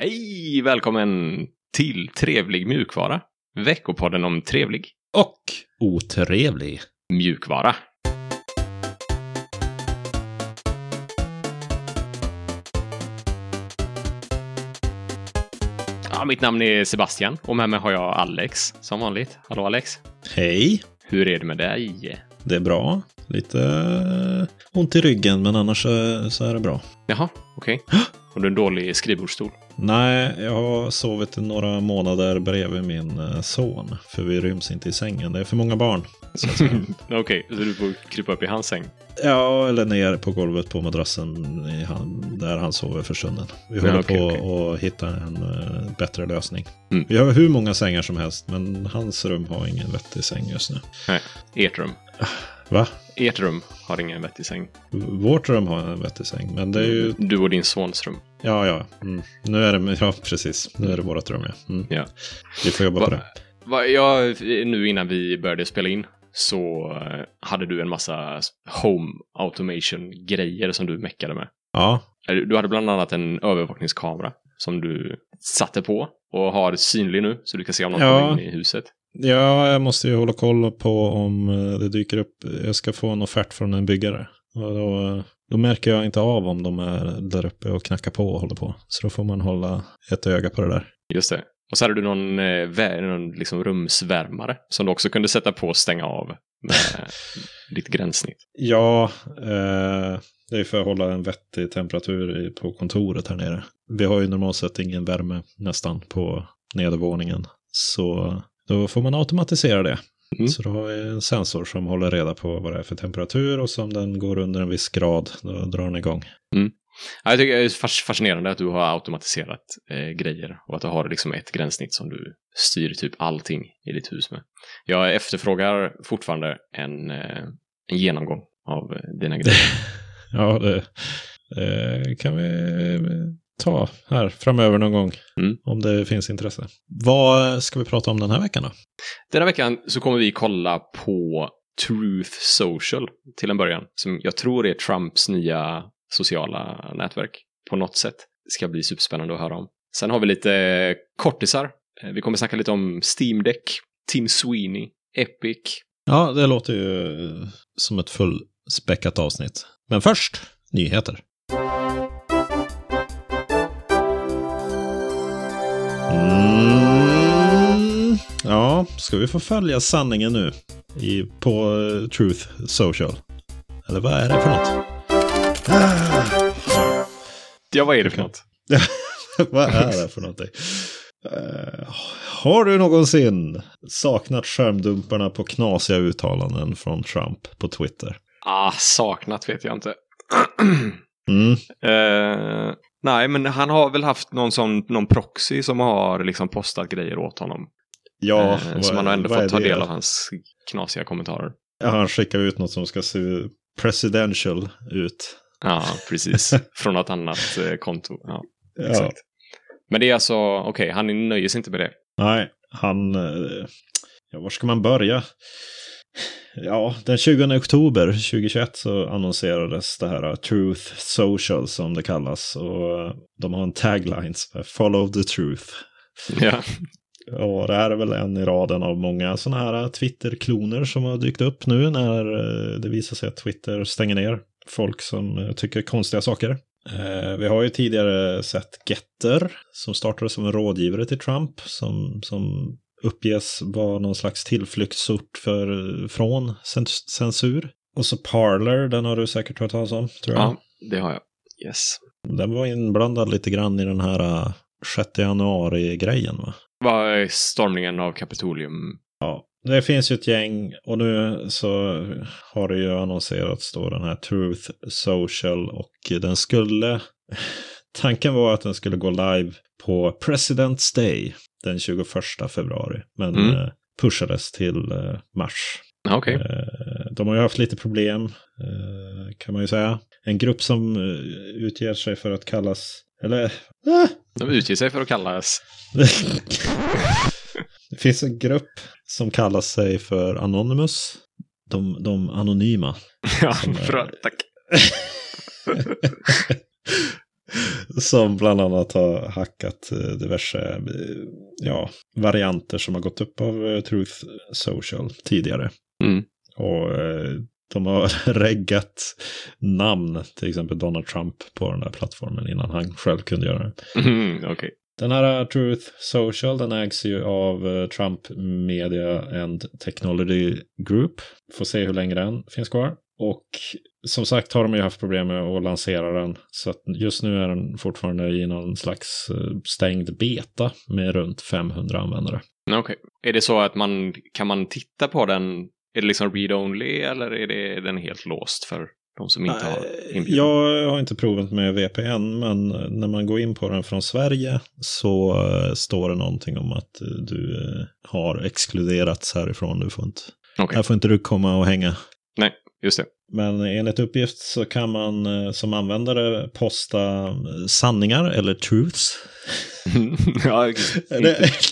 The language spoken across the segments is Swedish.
Hej, välkommen till Trevlig Mjukvara. Veckopodden om trevlig och otrevlig mjukvara. Ja, mitt namn är Sebastian och med mig har jag Alex som vanligt. Hallå Alex. Hej. Hur är det med dig? Det är bra. Lite ont i ryggen, men annars så är det bra. Jaha, okej. Okay. Har du en dålig skrivbordsstol? Nej, jag har sovit några månader bredvid min son. För vi ryms inte i sängen. Det är för många barn. Okej, okay, så du får krypa upp i hans säng? Ja, eller ner på golvet på madrassen där han sover för stunden. Vi håller på att hitta en bättre lösning. Mm. Vi har hur många sängar som helst, men hans rum har ingen vettig säng just nu. Nej, ert rum. Va? Ert rum har ingen vettig säng. Vårt rum har en vettig säng, men det är ju... Du och din sons rum. Ja. Mm. Nu är det, ja, precis. Nu är det vårt rum, ja. Mm. Ja. Vi får jobba på det. Nu innan vi började spela in så hade du en massa home automation-grejer som du meckade med. Ja. Du hade bland annat en övervakningskamera som du satte på och har synlig nu så du kan se om någon kommer in i huset. Ja, jag måste ju hålla koll på om det dyker upp. Jag ska få en offert från en byggare. Och då märker jag inte av om de är där uppe och knackar på och håller på. Så då får man hålla ett öga på det där. Just det. Och så hade du någon liksom rumsvärmare som du också kunde sätta på och stänga av med ditt gränssnitt. Ja, det är för att hålla en vettig temperatur på kontoret här nere. Vi har ju normalt sett ingen värme nästan på nedervåningen. Så... Då får man automatisera det. Mm. Så då har vi en sensor som håller reda på vad det är för temperatur och som den går under en viss grad, då drar den igång. Mm. Ja, jag tycker det är fascinerande att du har automatiserat grejer och att du har liksom ett gränssnitt som du styr typ allting i ditt hus med. Jag efterfrågar fortfarande en genomgång av dina grejer. Ja, det kan vi... ta här framöver någon gång om det finns intresse. Vad ska vi prata om den här veckan då? Den här veckan så kommer vi kolla på Truth Social till en början, som jag tror är Trumps nya sociala nätverk på något sätt. Det ska bli superspännande att höra om. Sen har vi lite kortisar. Vi kommer snacka lite om Steam Deck, Tim Sweeney, Epic. Ja, det låter ju som ett fullspäckat avsnitt. Men först, nyheter. Ja, ska vi få följa sanningen nu på Truth Social? Eller vad är det för något? Ja, vad är det för något? Vad är det för något? Har du någonsin saknat skärmdumparna på knasiga uttalanden från Trump på Twitter? Saknat vet jag inte. Nej, men han har väl haft någon proxy som har liksom postat grejer åt honom. Ja. Så man har ändå fått ta del av hans knasiga kommentarer. Ja, han skickar ut något som ska se presidential ut. Ja, precis. Från något annat konto. Ja, exakt. Ja. Men det är alltså, okej, han nöjer sig inte med det. Nej, var ska man börja? Ja, den 20 oktober 2021 så annonserades det här Truth Social som det kallas, och de har en tagline: Follow the truth. Ja. Och det här är väl en i raden av många sådana här Twitter-kloner som har dykt upp nu när det visar sig att Twitter stänger ner folk som tycker konstiga saker. Vi har ju tidigare sett Getter som startade som en rådgivare till Trump som uppges vara någon slags tillflyktsort från censur. Och så Parler, den har du säkert hört talas om, tror jag. Ja, det har jag. Yes. Den var inblandad lite grann i den här 6 januari-grejen, va? Var stormningen av Kapitolium. Ja, det finns ju ett gäng, och nu så har det ju annonserats då den här Truth Social, och den skulle... Tanken var att den skulle gå live på President's Day den 21 februari, men pushades till mars. Okay. De har ju haft lite problem, kan man ju säga. En grupp som utger sig för att kallas... Eller... De utger sig för att kallas... Det finns en grupp som kallar sig för Anonymous. De anonyma. Ja, bra, tack. Som bland annat har hackat diverse varianter som har gått upp av Truth Social tidigare. Mm. Och de har reggat namn, till exempel Donald Trump, på den där plattformen innan han själv kunde göra det. Mm, okay. Den här Truth Social, den ägs ju av Trump Media and Technology Group. Får se hur länge den finns kvar. Och som sagt har de ju haft problem med att lansera den. Så att just nu är den fortfarande i någon slags stängd beta med runt 500 användare. Okej. Okay. Är det så att man kan titta på den? Är det liksom read-only eller är den helt låst för de som inte har inbjudan? Jag har inte provat med VPN, men när man går in på den från Sverige så står det någonting om att du har exkluderats härifrån. Du får inte, okay. Här får inte du komma och hänga. Nej, just det. Men enligt uppgift så kan man som användare posta sanningar eller truths. Ja,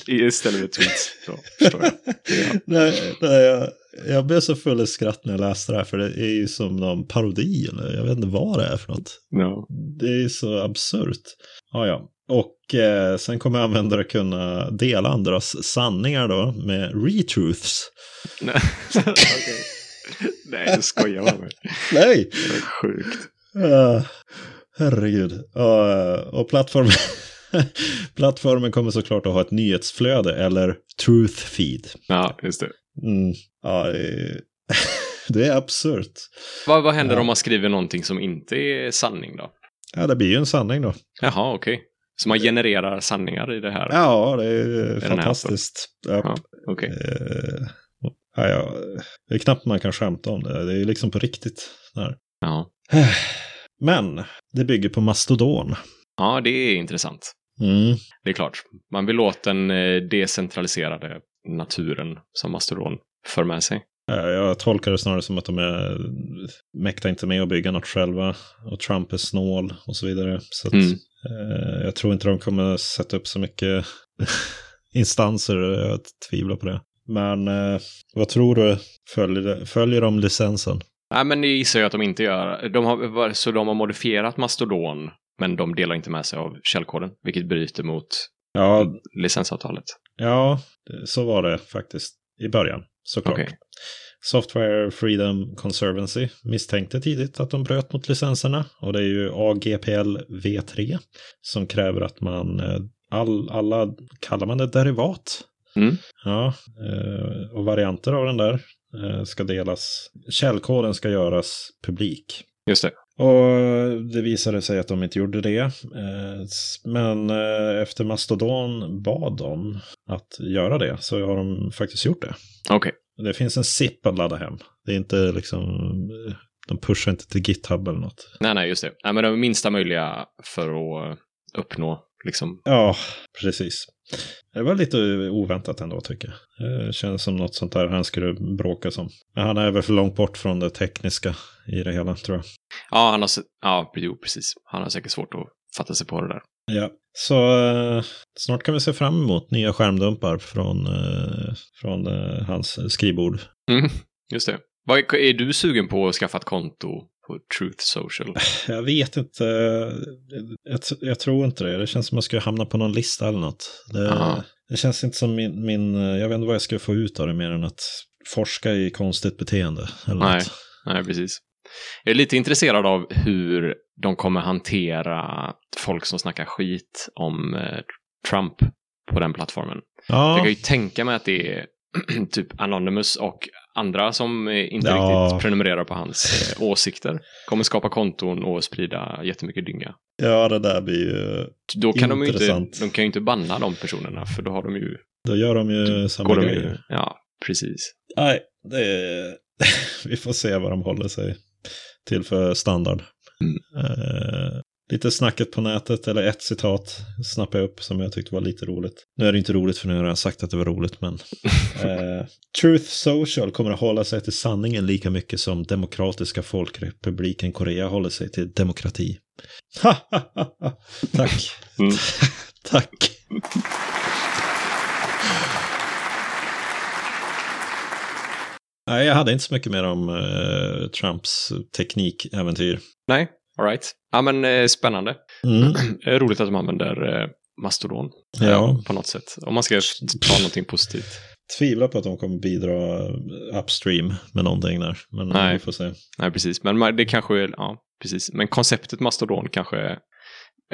istället för tweets. Förstår jag. Ja. Nej, jag blev så full i skratt när jag läste det här, för det är ju som någon parodi eller jag vet inte vad det är för något. No. Det är så absurt. Ja. Och sen kommer användare kunna dela andras sanningar då med retruths. Nej, okej. Nej, jag skojar bara med. Nej! Det är sjukt. Herregud. Och plattformen kommer såklart att ha ett nyhetsflöde eller truth feed. Ja, just det. Mm. Ja, det är absurt. Vad händer om man skriver någonting som inte är sanning då? Ja, det blir ju en sanning då. Jaha, okej. Så man genererar sanningar i det här? Ja, det är fantastiskt. Ja, okej. Ja, det är knappt man kan skämta om det. Det är liksom på riktigt. Ja. Men det bygger på Mastodon. Ja, det är intressant. Mm. Det är klart. Man vill låta den decentraliserade naturen som Mastodon för med sig. Jag tolkar det snarare som att de mäktar inte med att bygga något själva. Och Trump är snål och så vidare. Så att, jag tror inte de kommer sätta upp så mycket instanser. Jag tvivlar på det. Men vad tror du? Följer de licensen? Nej, men det gissar jag att de inte gör. De har modifierat Mastodon, men de delar inte med sig av källkoden, vilket bryter mot licensavtalet. Ja, så var det faktiskt i början, såklart. Okay. Software Freedom Conservancy misstänkte tidigt att de bröt mot licenserna, och det är ju AGPL V3 som kräver att man, alla kallar man det derivat. Mm. Ja, och varianter av den där ska delas. Källkoden ska göras publik. Just det. Och det visade sig att de inte gjorde det. Men efter Mastodon bad de att göra det, så har de faktiskt gjort det. Okej. Det finns en zip att ladda hem. Det är inte liksom... De pushar inte till GitHub eller något. Nej, just det. Nej, men det är minsta möjliga för att uppnå liksom. Ja, precis. Det var lite oväntat ändå, tycker jag. Det känns som något sånt där han skulle bråka som. Men han är väl för långt bort från det tekniska i det hela, tror jag. Ja, precis. Han har säkert svårt att fatta sig på det där. Ja, så snart kan vi se fram emot nya skärmdumpar från hans skrivbord. Mm, just det. Är du sugen på att skaffa ett konto på Truth Social? Jag vet inte. Jag tror inte det. Det känns som att jag skulle hamna på någon lista eller något. Det känns inte som min... Jag vet inte vad jag ska få ut av det mer än att forska i konstigt beteende. Eller Nej, precis. Jag är lite intresserad av hur de kommer hantera folk som snackar skit om Trump på den plattformen. Ja. Jag kan ju tänka mig att det är typ Anonymous och andra som inte riktigt prenumererar på hans åsikter kommer skapa konton och sprida jättemycket dynga. Ja, det där blir ju då kan intressant. De kan ju inte banna de personerna, för då har de ju... Då gör de ju samma grejer. Ja, precis. Nej, vi får se vad de håller sig till för standard. Mm. Lite snacket på nätet, eller ett citat snappade jag upp som jag tyckte var lite roligt. Nu är det inte roligt, för nu har jag sagt att det var roligt, men... Truth Social kommer att hålla sig till sanningen lika mycket som Demokratiska Folkrepubliken Korea håller sig till demokrati. Tack. Mm. Tack. Nej, jag hade inte så mycket mer om Trumps teknikäventyr. Nej. All right. Ja, men spännande. Mm. Det är roligt att de använder Mastodon på något sätt. Om man ska ta någonting positivt. Tvivlar på att de kommer bidra upstream med någonting där. Men nej. Vi får se. Nej, precis. Men det kanske, ja, precis. Men konceptet Mastodon kanske,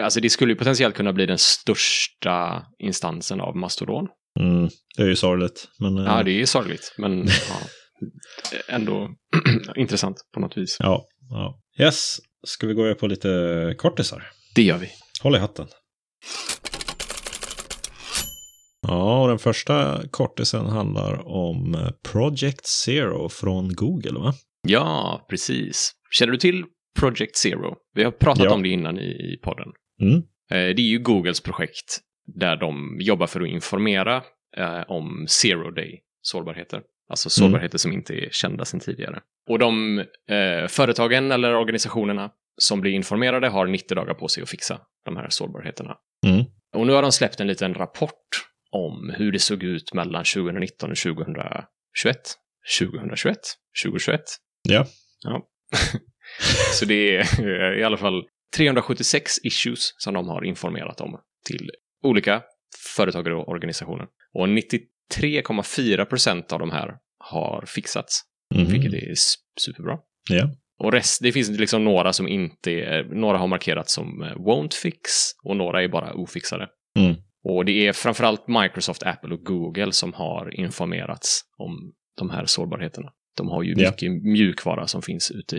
alltså det skulle ju potentiellt kunna bli den största instansen av Mastodon. Mm. Det är ju sorgligt. Men, ja, det är ju sorgligt. Men ja, ändå intressant på något vis. Ja, ja. Yes, ska vi gå över på lite kortisar? Det gör vi. Håll i hatten. Ja, och den första kortisen handlar om Project Zero från Google, va? Ja, precis. Känner du till Project Zero? Vi har pratat om det innan i podden. Mm. Det är ju Googles projekt där de jobbar för att informera om Zero Day-sårbarheter. Alltså sårbarheter som inte är kända sedan tidigare. Och de företagen eller organisationerna som blir informerade har 90 dagar på sig att fixa de här sårbarheterna. Mm. Och nu har de släppt en liten rapport om hur det såg ut mellan 2019 och 2021. 2021? Yeah. Ja. Så det är i alla fall 376 issues som de har informerat om till olika företag och organisationer. Och 93,4% av de här har fixats. Vilket är superbra. Yeah. Och det finns liksom några som inte är, några har markerats som won't fix och några är bara ofixade. Mm. Och det är framförallt Microsoft, Apple och Google som har informerats om de här sårbarheterna. De har ju mycket mjukvara som finns ute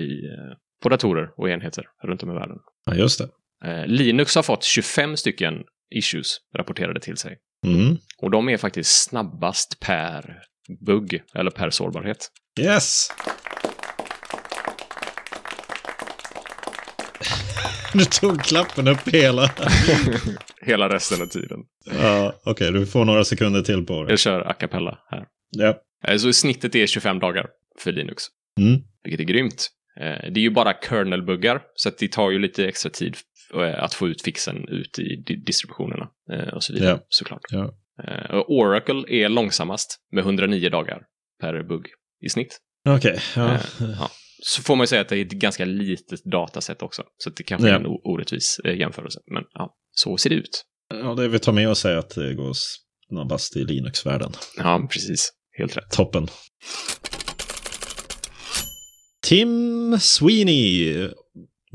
på datorer och enheter runt om i världen. Ja, just det. Linux har fått 25 stycken issues rapporterade till sig. Mm. Och de är faktiskt snabbast per bugg eller per sårbarhet. Yes! Du tog klappen upp hela resten av tiden. Ja, okej, du får några sekunder till på det. Jag kör a cappella här. Ja. Så snittet är 25 dagar för Linux. Mm. Vilket är grymt. Det är ju bara kernelbuggar, så att det tar ju lite extra tid att få ut fixen ut i distributionerna och så vidare, såklart. Ja. Oracle är långsammast med 109 dagar per bugg i snitt. Okej, ja. Så får man ju säga att det är ett ganska litet dataset också. Så det kanske är en orättvis jämförelse. Men ja, så ser det ut. Ja, det vill ta med och säga att det går snabbast i Linux-världen. Ja, precis. Helt rätt. Toppen. Tim Sweeney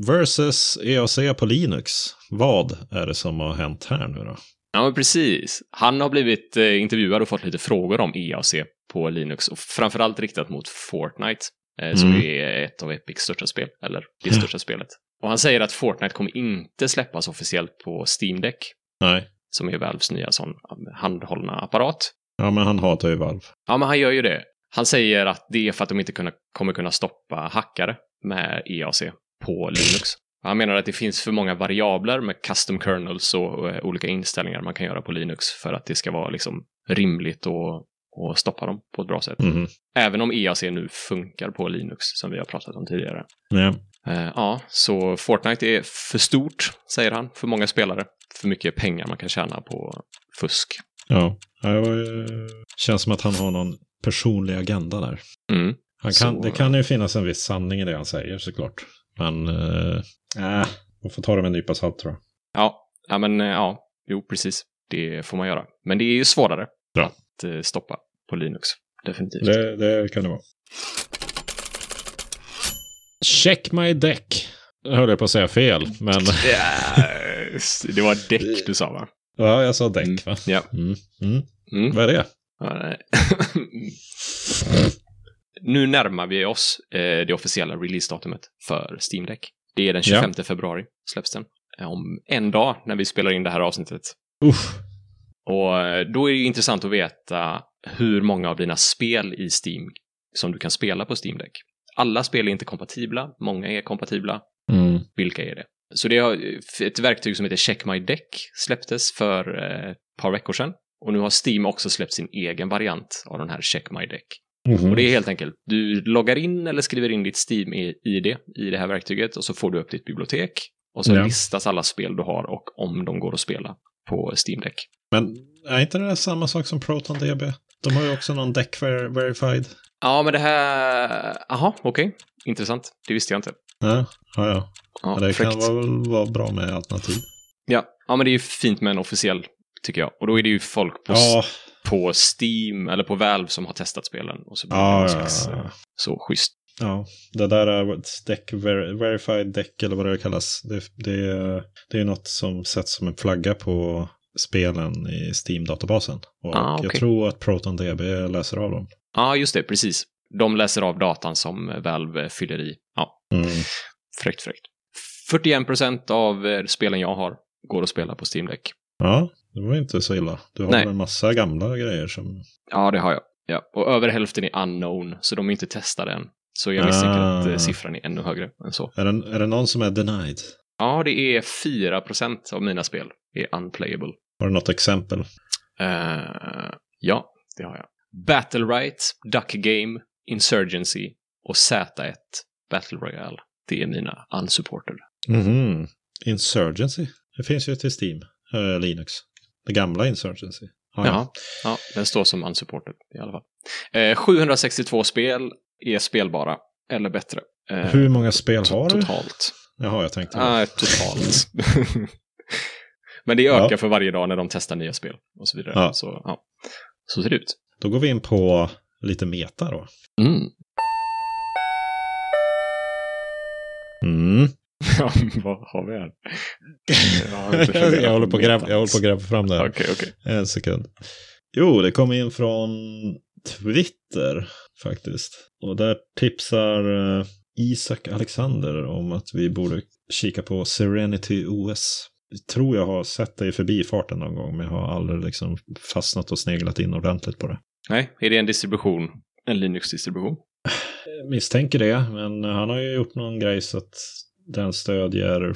versus EAC på Linux. Vad är det som har hänt här nu då? Ja, men precis. Han har blivit intervjuad och fått lite frågor om EAC på Linux. Och framförallt riktat mot Fortnite. Som är ett av Epics största spel, eller det största spelet. Och han säger att Fortnite kommer inte släppas officiellt på Steam Deck. Nej. Som är Valves nya sån handhållna apparat. Ja, men han hatar ju Valve. Ja, men han gör ju det. Han säger att det är för att de inte kommer kunna stoppa hackare med EAC på Linux. Han menar att det finns för många variabler med custom kernels och olika inställningar man kan göra på Linux för att det ska vara liksom rimligt och stoppa dem på ett bra sätt. Mm. Även om EAC nu funkar på Linux som vi har pratat om tidigare. Mm. Ja, så Fortnite är för stort, säger han, för många spelare. För mycket pengar man kan tjäna på fusk. Ja, känns som att han har någon personlig agenda där. Mm. Det kan ju finnas en viss sanning i det han säger, såklart. Men man får ta det med en nypa salt, tror jag. Ja, men ja, jo, precis. Det får man göra. Men det är ju svårare att stoppa på Linux. Definitivt. Det kan det vara. Check my deck. Jag hörde på att säga fel, men... Yes. Det var deck du sa, va? Ja, jag sa deck, va? Ja. Mm. Vad är det? Nu närmar vi oss det officiella releasedatumet för Steam Deck. Det är den 25 februari släpps den. Om en dag när vi spelar in det här avsnittet. Och då är det intressant att veta hur många av dina spel i Steam som du kan spela på Steam Deck. Alla spel är inte kompatibla, många är kompatibla. Vilka är det? Så det är ett verktyg som heter Check My Deck släpptes för ett par veckor sedan. Och nu har Steam också släppt sin egen variant av den här Check My Deck. Och det är helt enkelt, du loggar in eller skriver in ditt Steam-ID i det här verktyget och så får du upp ditt bibliotek. Och så listas alla spel du har och om de går att spela på Steam Deck. Men är inte det där samma sak som ProtonDB? De har ju också någon deck verified. Ja, men det här... Aha, okej. Intressant. Det visste jag inte. Ja, det kan vara bra med alternativ. Ja, men det är ju fint med en officiell, tycker jag. Och då är det ju folk på Steam eller på Valve som har testat spelen. Och så blir det så schysst. Ja, det där är deck, verified deck eller vad det kallas. Det är något som sätts som en flagga på spelen i Steam-databasen. Och jag tror att ProtonDB läser av dem. Ja, just det, precis. De läser av datan som Valve fyller i. Ja, fräckt. 41% av spelen jag har går att spela på Steam Deck. Ja, det var inte så illa. Du har en massa gamla grejer som... Ja, det har jag. Ja. Och över hälften är unknown, så de är inte testade än. Så jag misstänker att siffran är ännu högre än så. Är det någon som är denied? Ja, det är 4% av mina spel är unplayable. Har du något exempel? Ja, det har jag. Battlerite, Duck Game, Insurgency och Z1 Battle Royale. Det är mina unsupported. Mm-hmm. Insurgency? Det finns ju till Steam, Linux. Det gamla Insurgency. Ja, den står som unsupported i alla fall. 762 spel är spelbara eller bättre. Hur många spel har du? Totalt. Jaha, jag tänkte. Totalt. Men det ökar för varje dag när de testar nya spel och så vidare. Ja. Så ser det ut. Då går vi in på lite meta då. Ja, vad har vi här? Jag håller på att gräva fram det här. Okay. En sekund. Jo, det kom in från Twitter faktiskt. Och där tipsar Isaac Alexander om att vi borde kika på Serenity OS. Jag tror jag har sett det förbi farten någon gång, men jag har aldrig liksom fastnat och sneglat in ordentligt på det. Nej, är det en distribution? En Linux-distribution? Misstänker det, men han har ju gjort någon grej så att den stödjer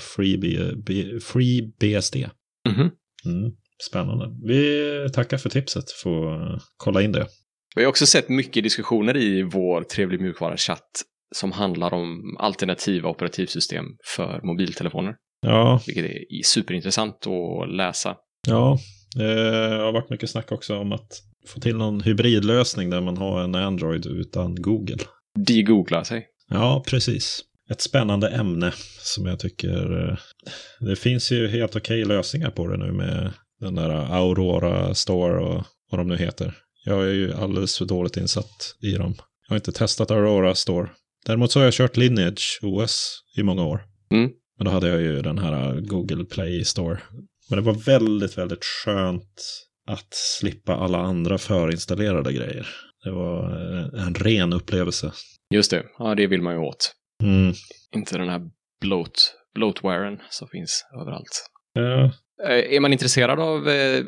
FreeBSD. Mm-hmm. Spännande. Vi tackar för tipset, får kolla in det. Vi har också sett mycket diskussioner i vår Trevlig Mjukvara-chatt som handlar om alternativa operativsystem för mobiltelefoner. Ja. Vilket är superintressant att läsa. Ja, det har varit mycket snack också om att få till någon hybridlösning där man har en Android utan Google. De googlar sig. Ja, precis. Ett spännande ämne som jag tycker... Det finns ju helt okej lösningar på det nu med den där Aurora Store och vad de nu heter. Jag är ju alldeles för dåligt insatt i dem. Jag har inte testat Aurora Store. Däremot så har jag kört Lineage OS i många år. Men då hade jag ju den här Google Play Store. Men det var väldigt, väldigt skönt att slippa alla andra förinstallerade grejer. Det var en ren upplevelse. Just det, ja, det vill man ju åt. Inte den här bloatwaren som finns överallt. Är man intresserad av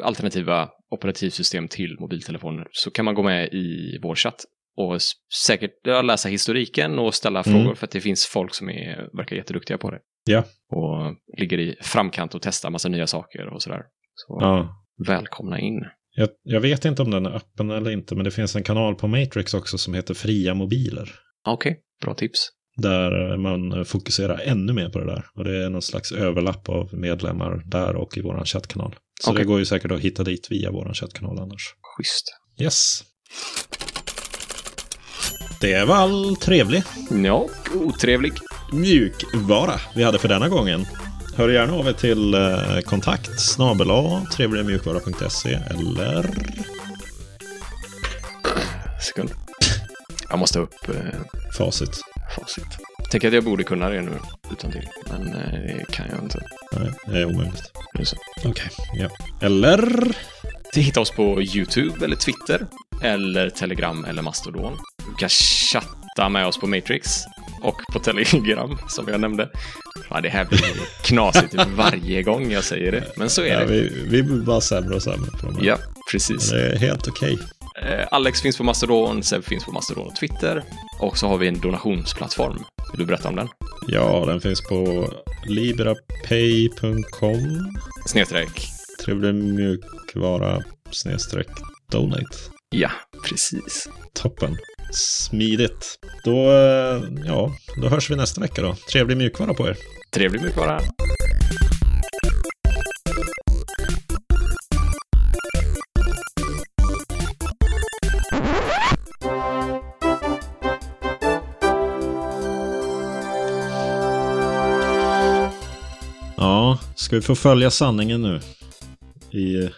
alternativa operativsystem till mobiltelefoner så kan man gå med i vår chatt och säkert läsa historiken och ställa frågor, för att det finns folk som verkar jätteduktiga på det. Ja. Och ligger i framkant och testar massa nya saker och sådär. Så välkomna in. Jag vet inte om den är öppen eller inte, men det finns en kanal på Matrix också som heter Fria mobiler. Okej, bra tips. Där man fokuserar ännu mer på det där. Och det är någon slags överlapp av medlemmar där och i våran chattkanal. Så det går ju säkert att hitta dit via våran chattkanal annars. Schysst. Yes. Det var all trevlig. Ja, otrevlig. Mjukvara vi hade för denna gången. Hör gärna av er till kontakt@trevligmjukvara.se eller... Sekund. Jag måste upp... Facit. Tänker att jag borde kunna det nu utan till, men det kan jag inte. Nej, det är omöjligt. Okej, ja. Eller? Hitta oss på YouTube eller Twitter eller Telegram eller Mastodon. Du kan chatta med oss på Matrix och på Telegram som jag nämnde. Ja, det här blir knasigt varje gång jag säger det, men så är det. Vi blir bara sämre och sämre på det. Ja, precis. Men det är helt okej. Alex finns på Mastodon, Seb finns på Mastodon och Twitter. Och så har vi en donationsplattform. Vill du berätta om den? Ja, den finns på librapay.com/trevligmjukvara/donate. Ja, precis. Toppen. Smidigt. Då hörs vi nästa vecka då. Trevlig mjukvara på er. Trevlig mjukvara. Ska vi få följa sanningen nu? I...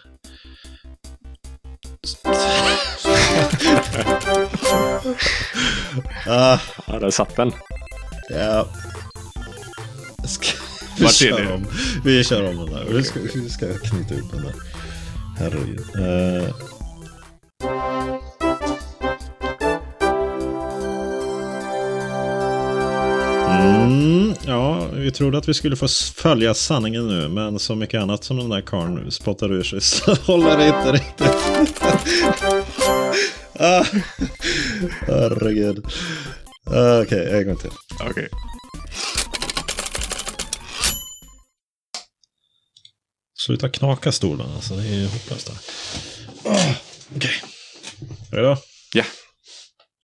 ja, där satt den. Ja. Vi kör om den där. Okay. Vi ska knyta upp den där. Herregud. Ja, vi trodde att vi skulle få följa sanningen nu, men så mycket annat som den där karln spottar ur sig så håller det inte riktigt. Herregud. Okej, en gång till. Okej. Sluta knaka stolen, alltså det är hopplöst där. Okej. Är det då? Ja.